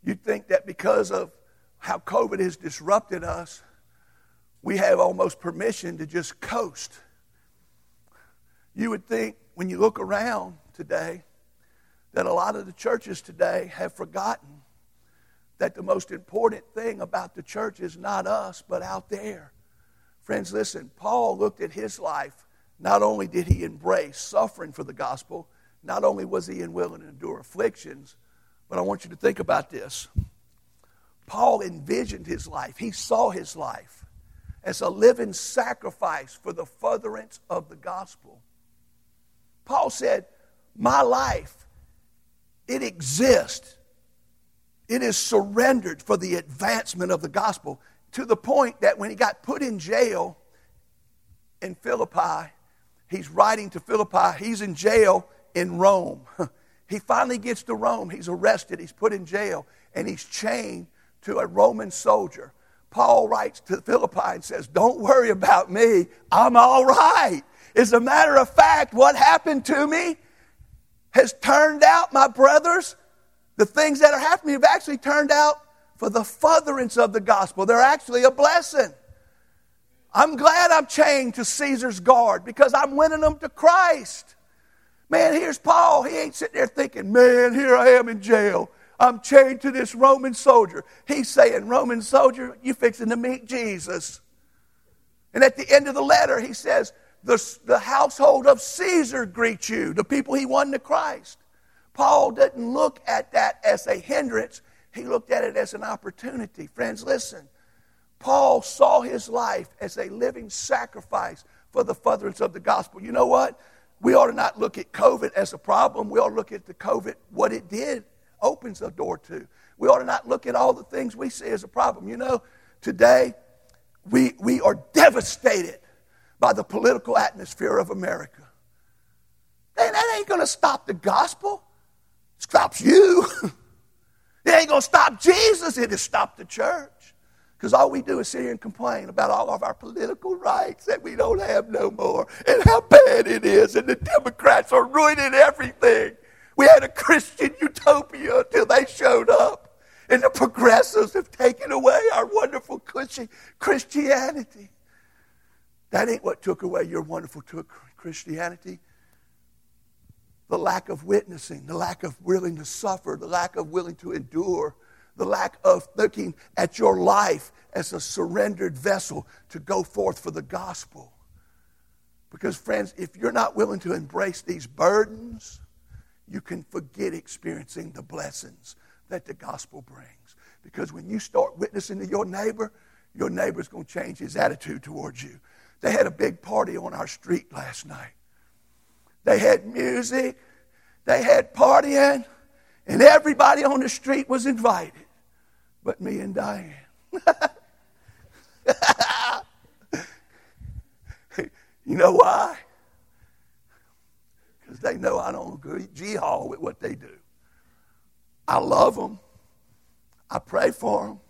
You'd think that because of how COVID has disrupted us, we have almost permission to just coast. You would think when you look around today that a lot of the churches today have forgotten that the most important thing about the church is not us, but out there. Friends, listen, Paul looked at his life. Not only did he embrace suffering for the gospel, not only was he willing to endure afflictions, but I want you to think about this. Paul envisioned his life. He saw his life as a living sacrifice for the furtherance of the gospel. Paul said, my life, it exists. It is surrendered for the advancement of the gospel, to the point that when he got put in jail in Philippi, He's writing to Philippi. He's in jail in Rome. He finally gets to Rome. He's arrested. He's put in jail. And he's chained to a Roman soldier. Paul writes to Philippi and says, don't worry about me. I'm all right. As a matter of fact, what happened to me has turned out, my brothers, the things that are happening have actually turned out for the furtherance of the gospel. They're actually a blessing. I'm glad I'm chained to Caesar's guard because I'm winning them to Christ. Man, here's Paul. He ain't sitting there thinking, man, here I am in jail. I'm chained to this Roman soldier. He's saying, Roman soldier, you're fixing to meet Jesus. And at the end of the letter, he says, the, the household of Caesar greets you, the people he won to Christ. Paul didn't look at that as a hindrance. He looked at it as an opportunity. Friends, listen. Paul saw his life as a living sacrifice for the furtherance of the gospel. You know what? We ought to not look at COVID as a problem. We ought to look at the COVID, what it did, opens the door to. We ought to not look at all the things we see as a problem. You know, today we, we are devastated by the political atmosphere of America. And that ain't going to stop the gospel. It stops you. It ain't going to stop Jesus. It'll stop the church. Because all we do is sit here and complain about all of our political rights that we don't have no more and how bad it is and the Democrats are ruining everything. We had a Christian utopia until they showed up and the progressives have taken away our wonderful cushy Christianity. That ain't what took away your wonderful Christianity. The lack of witnessing, the lack of willing to suffer, the lack of willing to endure, the lack of looking at your life as a surrendered vessel to go forth for the gospel. Because, friends, if you're not willing to embrace these burdens, you can forget experiencing the blessings that the gospel brings. Because when you start witnessing to your neighbor, your neighbor's going to change his attitude towards you. They had a big party on our street last night. They had music. They had partying. And everybody on the street was invited, but me and Diane. You know why? Because they know I don't agree G-haul with what they do. I love them. I pray for them.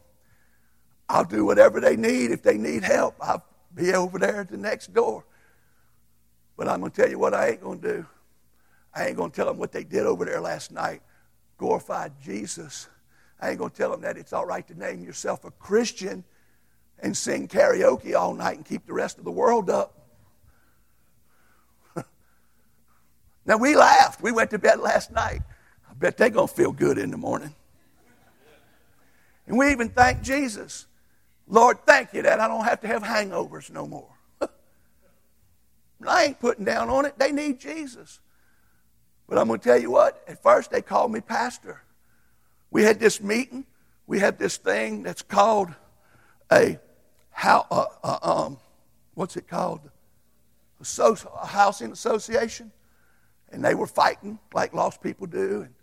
I'll do whatever they need. If they need help, I'll be over there at the next door. But I'm going to tell you what I ain't going to do. I ain't going to tell them what they did over there last night. Glorified Jesus. I ain't going to tell them that it's all right to name yourself a Christian and sing karaoke all night and keep the rest of the world up. Now, we laughed. We went to bed last night. I bet they're going to feel good in the morning. And we even thanked Jesus. Lord, thank you that I don't have to have hangovers no more. I ain't putting down on it. They need Jesus. But I'm going to tell you what, at first they called me pastor. We had this meeting. We had this thing that's called a, how, uh, uh, um, what's it called? A, social, a housing association. And they were fighting like lost people do. And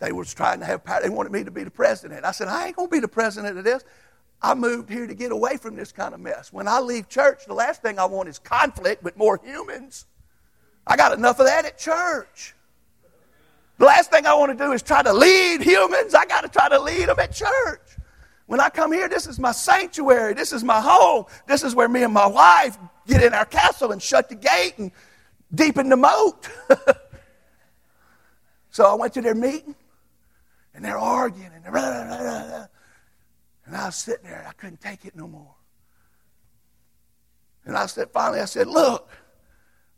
they were trying to have power. They wanted me to be the president. I said, I ain't going to be the president of this. I moved here to get away from this kind of mess. When I leave church, the last thing I want is conflict with more humans. I got enough of that at church. The last thing I want to do is try to lead humans. I got to try to lead them at church. When I come here, this is my sanctuary. This is my home. This is where me and my wife get in our castle and shut the gate and deepen the moat. So I went to their meeting, and they're arguing. And, blah, blah, blah, blah. And I was sitting there. I couldn't take it no more. And I said, finally, I said, look.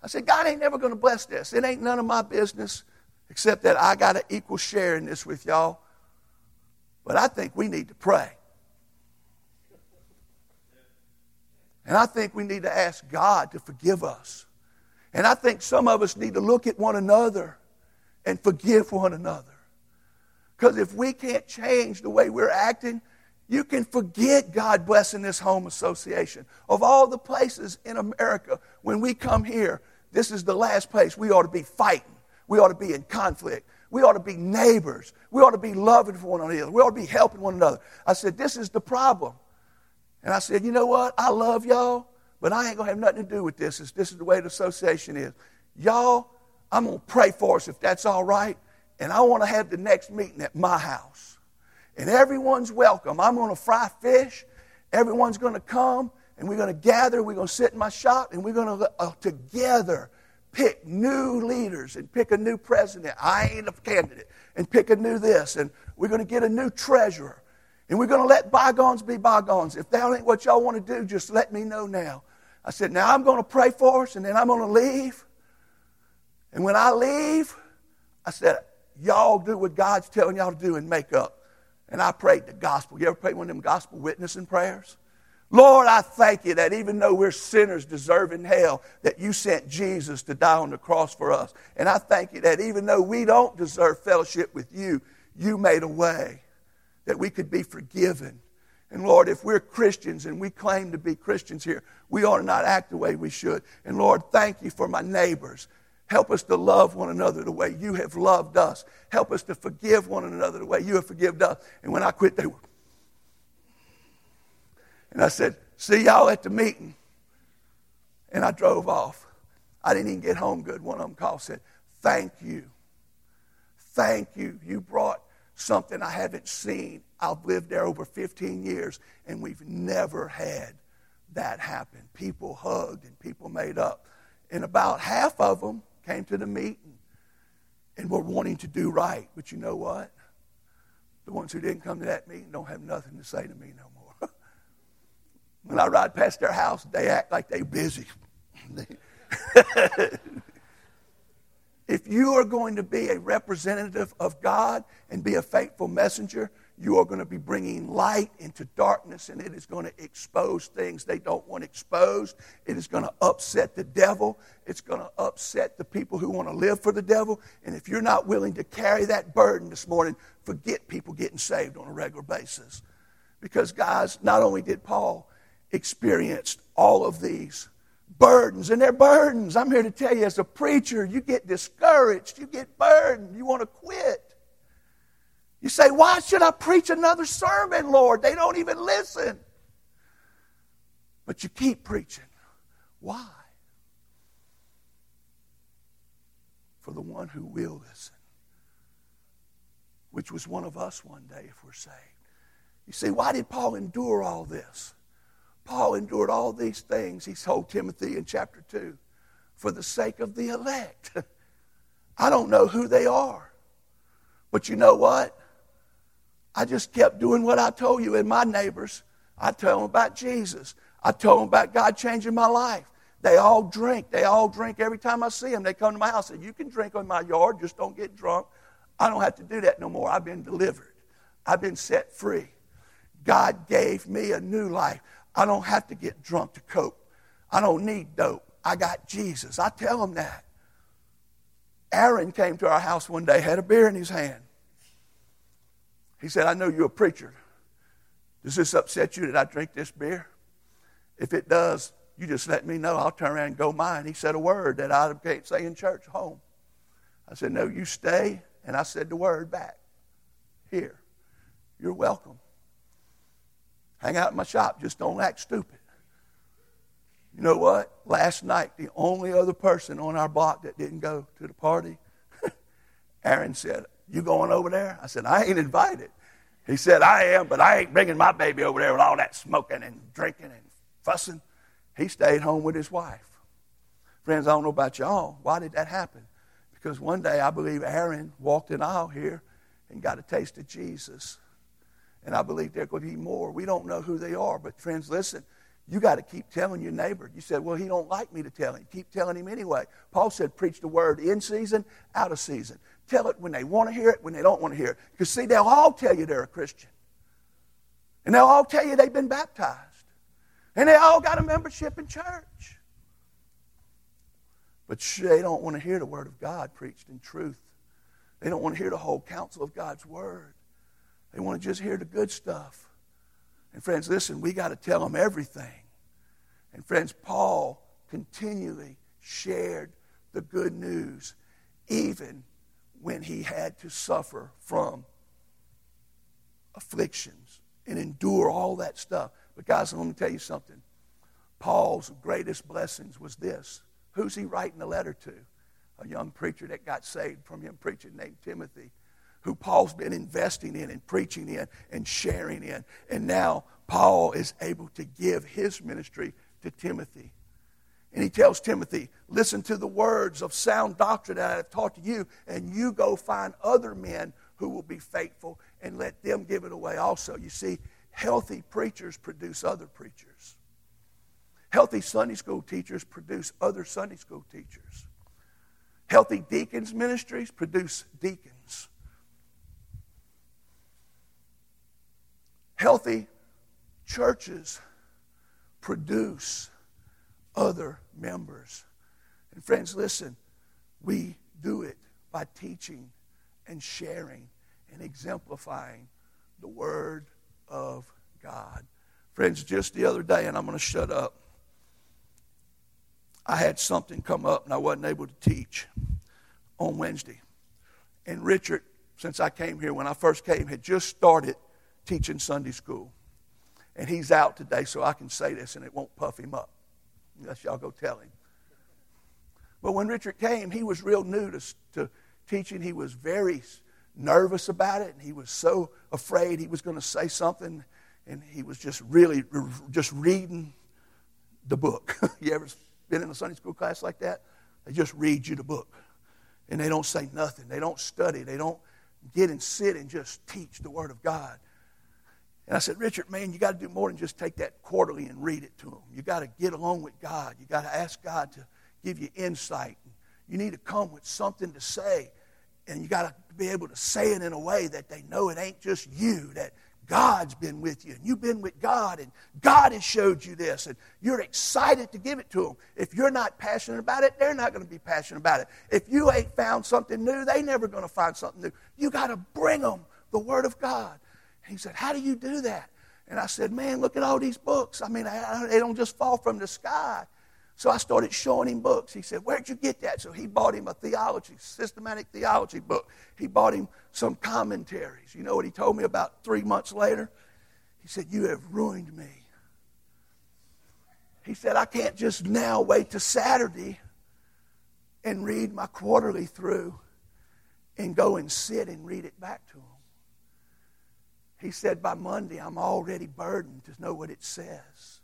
I said, God ain't never going to bless this. It ain't none of my business. Except that I got an equal share in this with y'all. But I think we need to pray. And I think we need to ask God to forgive us. And I think some of us need to look at one another and forgive one another. Because if we can't change the way we're acting, you can forget God blessing this home association. Of all the places in America, when we come here, this is the last place we ought to be fighting. We ought to be in conflict. We ought to be neighbors. We ought to be loving for one another. We ought to be helping one another. I said, this is the problem. And I said, you know what? I love y'all, but I ain't going to have nothing to do with this. This, this is the way the association is. Y'all, I'm going to pray for us if that's all right, and I want to have the next meeting at my house. And everyone's welcome. I'm going to fry fish. Everyone's going to come, and we're going to gather. We're going to sit in my shop, and we're going to uh, together pick new leaders and pick a new president. I ain't a candidate. And pick a new this, and we're going to get a new treasurer. And we're going to let bygones be bygones. If that ain't what y'all want to do, just let me know now. I said, now I'm going to pray for us, and then I'm going to leave. And when I leave, I said, y'all do what God's telling y'all to do and make up. And I prayed the gospel. You ever prayed one of them gospel witnessing prayers? Lord, I thank you that even though we're sinners deserving hell, that you sent Jesus to die on the cross for us. And I thank you that even though we don't deserve fellowship with you, you made a way that we could be forgiven. And Lord, if we're Christians and we claim to be Christians here, we ought to not act the way we should. And Lord, thank you for my neighbors. Help us to love one another the way you have loved us. Help us to forgive one another the way you have forgiven us. And when I quit, they were. And I said, see y'all at the meeting. And I drove off. I didn't even get home good. One of them called, said, thank you. Thank you. You brought something I haven't seen. I've lived there over fifteen years, and we've never had that happen. People hugged and people made up. And about half of them came to the meeting and were wanting to do right. But you know what? The ones who didn't come to that meeting don't have nothing to say to me no more. When I ride past their house, they act like they're busy. If you are going to be a representative of God and be a faithful messenger, you are going to be bringing light into darkness, and it is going to expose things they don't want exposed. It is going to upset the devil. It's going to upset the people who want to live for the devil. And if you're not willing to carry that burden this morning, forget people getting saved on a regular basis. Because, guys, not only did Paul experience all of these burdens, and they're burdens. I'm here to tell you, as a preacher, you get discouraged. You get burdened. You want to quit. You say, why should I preach another sermon, Lord? They don't even listen. But you keep preaching. Why? For the one who will listen, which was one of us one day if we're saved. You see, why did Paul endure all this? Paul endured all these things, he told Timothy in chapter two, for the sake of the elect. I don't know who they are. But you know what? I just kept doing what I told you and my neighbors. I told them about Jesus. I told them about God changing my life. They all drink. They all drink every time I see them. They come to my house and say, you can drink on my yard, just don't get drunk. I don't have to do that no more. I've been delivered. I've been set free. God gave me a new life. I don't have to get drunk to cope. I don't need dope. I got Jesus. I tell them that. Aaron came to our house one day, had a beer in his hand. He said, I know you're a preacher. Does this upset you that I drink this beer? If it does, you just let me know. I'll turn around and go mine. He said a word that I can't say in church, home. I said, no, you stay. And I said the word back. Here. You're welcome. Hang out in my shop. Just don't act stupid. You know what? Last night, the only other person on our block that didn't go to the party, Aaron said, you going over there? I said, I ain't invited. He said, I am, but I ain't bringing my baby over there with all that smoking and drinking and fussing. He stayed home with his wife. Friends, I don't know about y'all. Why did that happen? Because one day, I believe Aaron walked an aisle here and got a taste of Jesus. And I believe there could be more. We don't know who they are, but friends, listen. You got to keep telling your neighbor. You said, well, he don't like me to tell him. Keep telling him anyway. Paul said, preach the word in season, out of season. Tell it when they want to hear it, when they don't want to hear it. Because, see, they'll all tell you they're a Christian. And they'll all tell you they've been baptized. And they all got a membership in church. But they don't want to hear the word of God preached in truth. They don't want to hear the whole counsel of God's word. They want to just hear the good stuff. And friends, listen, we got to tell them everything. And friends, Paul continually shared the good news even when he had to suffer from afflictions and endure all that stuff. But guys, let me tell you something. Paul's greatest blessings was this. Who's he writing the letter to? A young preacher that got saved from him preaching named Timothy, who Paul's been investing in and preaching in and sharing in. And now Paul is able to give his ministry to Timothy. And he tells Timothy, listen to the words of sound doctrine that I have taught to you, and you go find other men who will be faithful and let them give it away also. You see, healthy preachers produce other preachers. Healthy Sunday school teachers produce other Sunday school teachers. Healthy deacons ministries produce deacons. Healthy churches produce other members. And friends, listen, we do it by teaching and sharing and exemplifying the Word of God. Friends, just the other day, and I'm going to shut up, I had something come up and I wasn't able to teach on Wednesday. And Richard, since I came here, when I first came, had just started teaching Sunday school. And he's out today, so I can say this and it won't puff him up. Unless y'all go tell him. But when Richard came, he was real new to, to teaching. He was very nervous about it, and he was so afraid he was going to say something, and he was just really just reading the book. You ever been in a Sunday school class like that? They just read you the book, and they don't say nothing. They don't study. They don't get and sit and just teach the Word of God. And I said, Richard, man, you got to do more than just take that quarterly and read it to them. You got to get along with God. You got to ask God to give you insight. You need to come with something to say, and you got to be able to say it in a way that they know it ain't just you, that God's been with you, and you've been with God, and God has showed you this, and you're excited to give it to them. If you're not passionate about it, they're not going to be passionate about it. If you ain't found something new, they're never going to find something new. You got to bring them the Word of God. He said, how do you do that? And I said, man, look at all these books. I mean, I, I, they don't just fall from the sky. So I started showing him books. He said, where'd you get that? So he bought him a theology, systematic theology book. He bought him some commentaries. You know what he told me about three months later? He said, you have ruined me. He said, I can't just now wait to Saturday and read my quarterly through and go and sit and read it back to him. He said, by Monday, I'm already burdened to know what it says.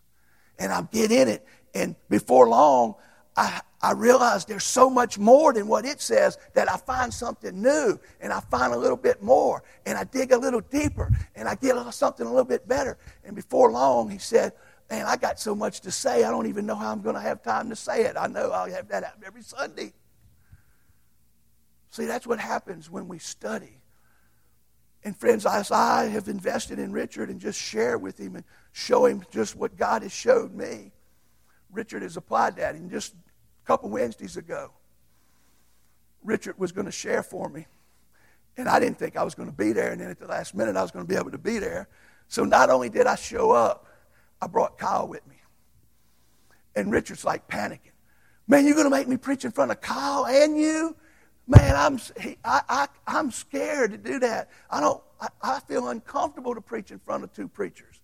And I get in it, and before long, I, I realize there's so much more than what it says that I find something new, and I find a little bit more, and I dig a little deeper, and I get something a little bit better. And before long, he said, man, I got so much to say, I don't even know how I'm going to have time to say it. I know I'll have that happen every Sunday. See, that's what happens when we study. And friends, as I have invested in Richard and just share with him and show him just what God has showed me, Richard has applied that. And just a couple Wednesdays ago, Richard was going to share for me. And I didn't think I was going to be there. And then at the last minute, I was going to be able to be there. So not only did I show up, I brought Kyle with me. And Richard's like panicking. Man, you're going to make me preach in front of Kyle and you? Man, I'm he, I, I, I'm scared to do that. I don't. I, I feel uncomfortable to preach in front of two preachers.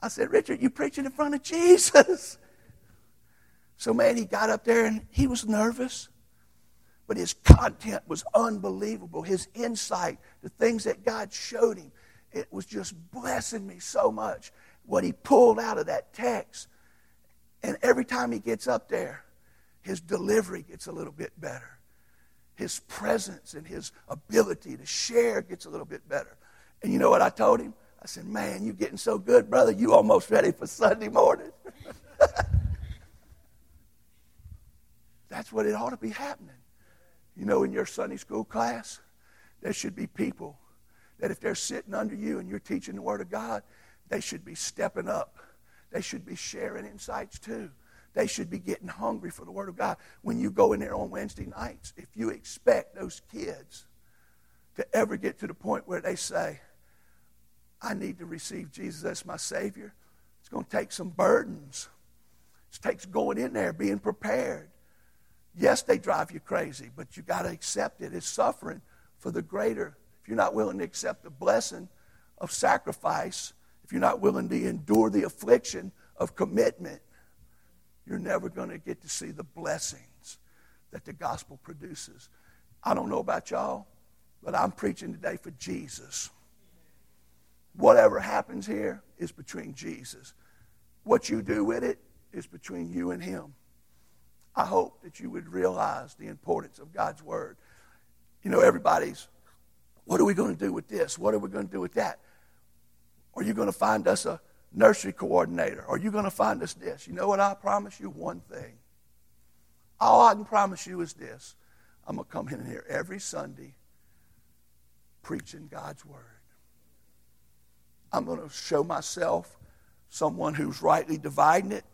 I said, Richard, you preaching in front of Jesus. So, man, he got up there and he was nervous, but his content was unbelievable. His insight, the things that God showed him, it was just blessing me so much. What he pulled out of that text, and every time he gets up there, his delivery gets a little bit better. His presence and his ability to share gets a little bit better. And you know what I told him? I said, man, you're getting so good, brother. You almost ready for Sunday morning. That's what it ought to be happening. You know, in your Sunday school class, there should be people that if they're sitting under you and you're teaching the Word of God, they should be stepping up. They should be sharing insights too. They should be getting hungry for the Word of God. When you go in there on Wednesday nights, if you expect those kids to ever get to the point where they say, I need to receive Jesus as my Savior, it's going to take some burdens. It takes going in there, being prepared. Yes, they drive you crazy, but you got to accept it. It's suffering for the greater. If you're not willing to accept the blessing of sacrifice, if you're not willing to endure the affliction of commitment, you're never going to get to see the blessings that the gospel produces. I don't know about y'all, but I'm preaching today for Jesus. Whatever happens here is between Jesus. What you do with it is between you and him. I hope that you would realize the importance of God's word. You know, everybody's, what are we going to do with this? What are we going to do with that? Are you going to find us a nursery coordinator? Are you going to find us this? You know what? I promise you one thing. All I can promise you is this. I'm going to come in here every Sunday preaching God's word. I'm going to show myself someone who's rightly dividing it.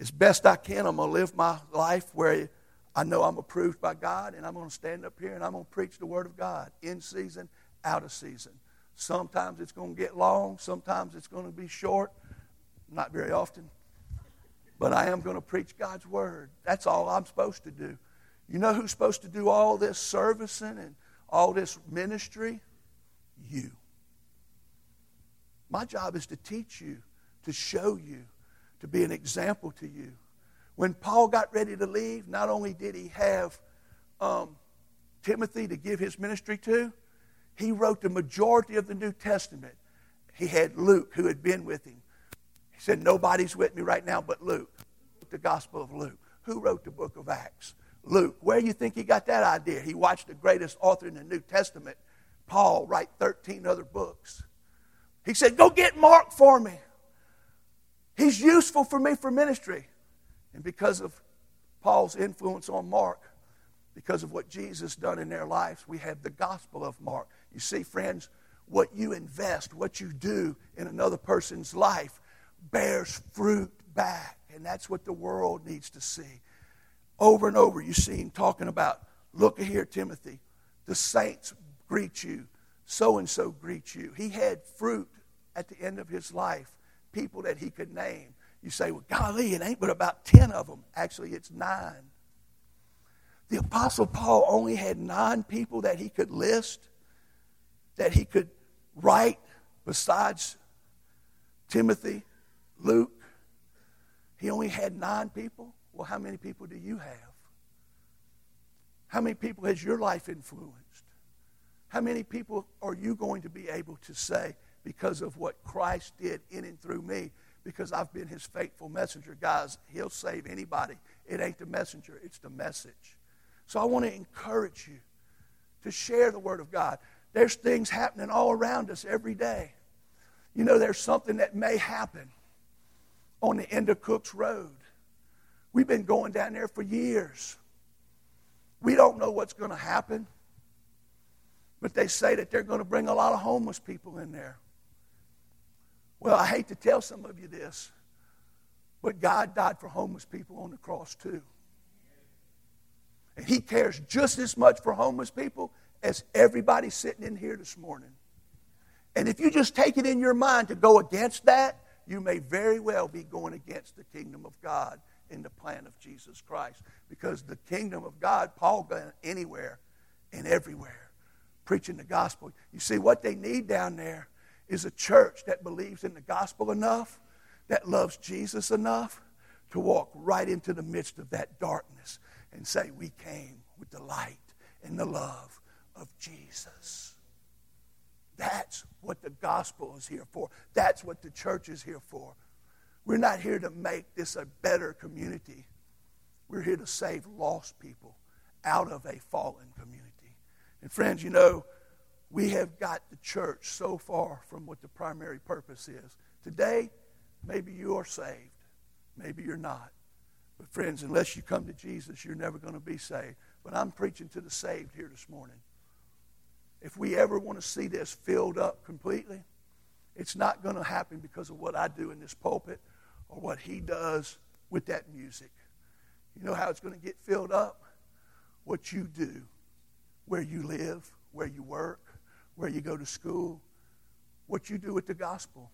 As best I can, I'm going to live my life where I know I'm approved by God, and I'm going to stand up here and I'm going to preach the word of God in season, out of season. Sometimes it's going to get long. Sometimes it's going to be short. Not very often. But I am going to preach God's word. That's all I'm supposed to do. You know who's supposed to do all this servicing and all this ministry? You. My job is to teach you, to show you, to be an example to you. When Paul got ready to leave, not only did he have um, Timothy to give his ministry to, he wrote the majority of the New Testament. He had Luke, who had been with him. He said, nobody's with me right now but Luke. The Gospel of Luke. Who wrote the book of Acts? Luke. Where do you think he got that idea? He watched the greatest author in the New Testament, Paul, write thirteen other books. He said, go get Mark for me. He's useful for me for ministry. And because of Paul's influence on Mark, because of what Jesus done in their lives, we have the gospel of Mark. You see, friends, what you invest, what you do in another person's life bears fruit back. And that's what the world needs to see. Over and over you see him talking about, look here, Timothy, the saints greet you. So-and-so greets you. He had fruit at the end of his life, people that he could name. You say, well, golly, it ain't but about ten of them. Actually, it's nine. The Apostle Paul only had nine people that he could list, that he could write besides Timothy, Luke. He only had nine people. Well, how many people do you have? How many people has your life influenced? How many people are you going to be able to say, because of what Christ did in and through me, because I've been his faithful messenger? Guys, he'll save anybody. It ain't the messenger, it's the message. So I want to encourage you to share the word of God. There's things happening all around us every day. You know, there's something that may happen on the end of Cook's Road. We've been going down there for years. We don't know what's going to happen. But they say that they're going to bring a lot of homeless people in there. Well, I hate to tell some of you this, but God died for homeless people on the cross too. And he cares just as much for homeless people as everybody sitting in here this morning. And if you just take it in your mind to go against that, you may very well be going against the kingdom of God and the plan of Jesus Christ. Because the kingdom of God, Paul went anywhere and everywhere, preaching the gospel. You see, what they need down there is a church that believes in the gospel enough, that loves Jesus enough, to walk right into the midst of that darkness and say, we came with the light and the love of Jesus. That's what the gospel is here for. That's what the church is here for. We're not here to make this a better community. We're here to save lost people out of a fallen community. And friends, you know, we have got the church so far from what the primary purpose is. Today, maybe you are saved. Maybe you're not. But friends, unless you come to Jesus, you're never going to be saved. But I'm preaching to the saved here this morning. If we ever want to see this filled up completely, it's not going to happen because of what I do in this pulpit or what he does with that music. You know how it's going to get filled up? What you do. Where you live, where you work, where you go to school, what you do with the gospel.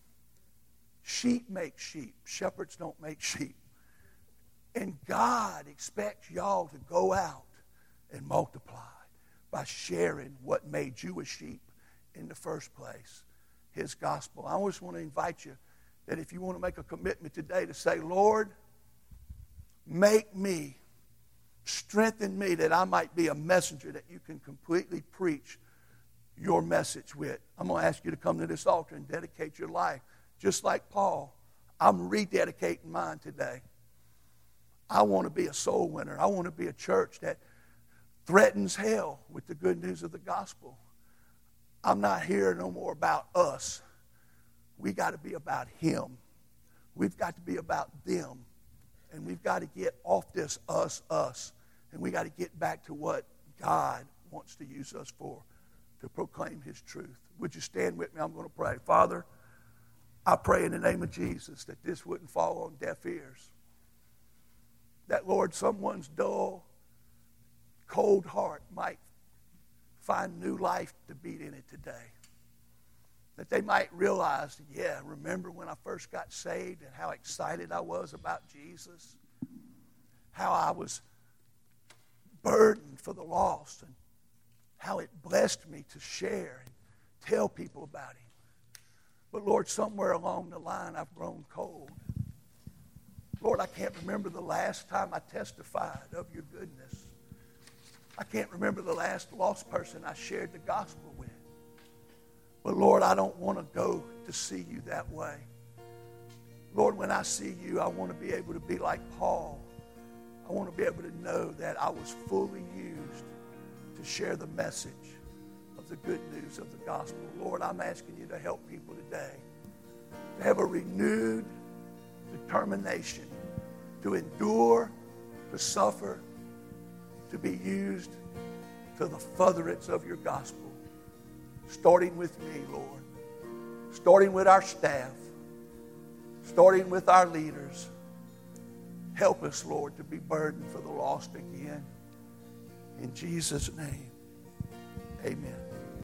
Sheep make sheep. Shepherds don't make sheep. And God expects y'all to go out and multiply by sharing what made you a sheep in the first place, his gospel. I always want to invite you that if you want to make a commitment today to say, Lord, Make me, strengthen me that I might be a messenger that you can completely preach your message with. I'm going to ask you to come to this altar and dedicate your life. Just like Paul, I'm rededicating mine today. I want to be a soul winner. I want to be a church that threatens hell with the good news of the gospel. I'm not here no more about us. We got to be about him. We've got to be about them. And we've got to get off this us, us. And we got to get back to what God wants to use us for, to proclaim his truth. Would you stand with me? I'm going to pray. Father, I pray in the name of Jesus that this wouldn't fall on deaf ears. That, Lord, someone's dull, cold heart might find new life to beat in it today. That they might realize, yeah, remember when I first got saved and how excited I was about Jesus? How I was burdened for the lost and how it blessed me to share and tell people about him. But, Lord, somewhere along the line I've grown cold. Lord, I can't remember the last time I testified of your goodness. I can't remember the last lost person I shared the gospel with. But, Lord, I don't want to go to see you that way. Lord, when I see you, I want to be able to be like Paul. I want to be able to know that I was fully used to share the message of the good news of the gospel. Lord, I'm asking you to help people today to have a renewed determination to endure, to suffer, to be used to the furtherance of your gospel. Starting with me, Lord. Starting with our staff. Starting with our leaders. Help us, Lord, to be burdened for the lost again. In Jesus' name, amen.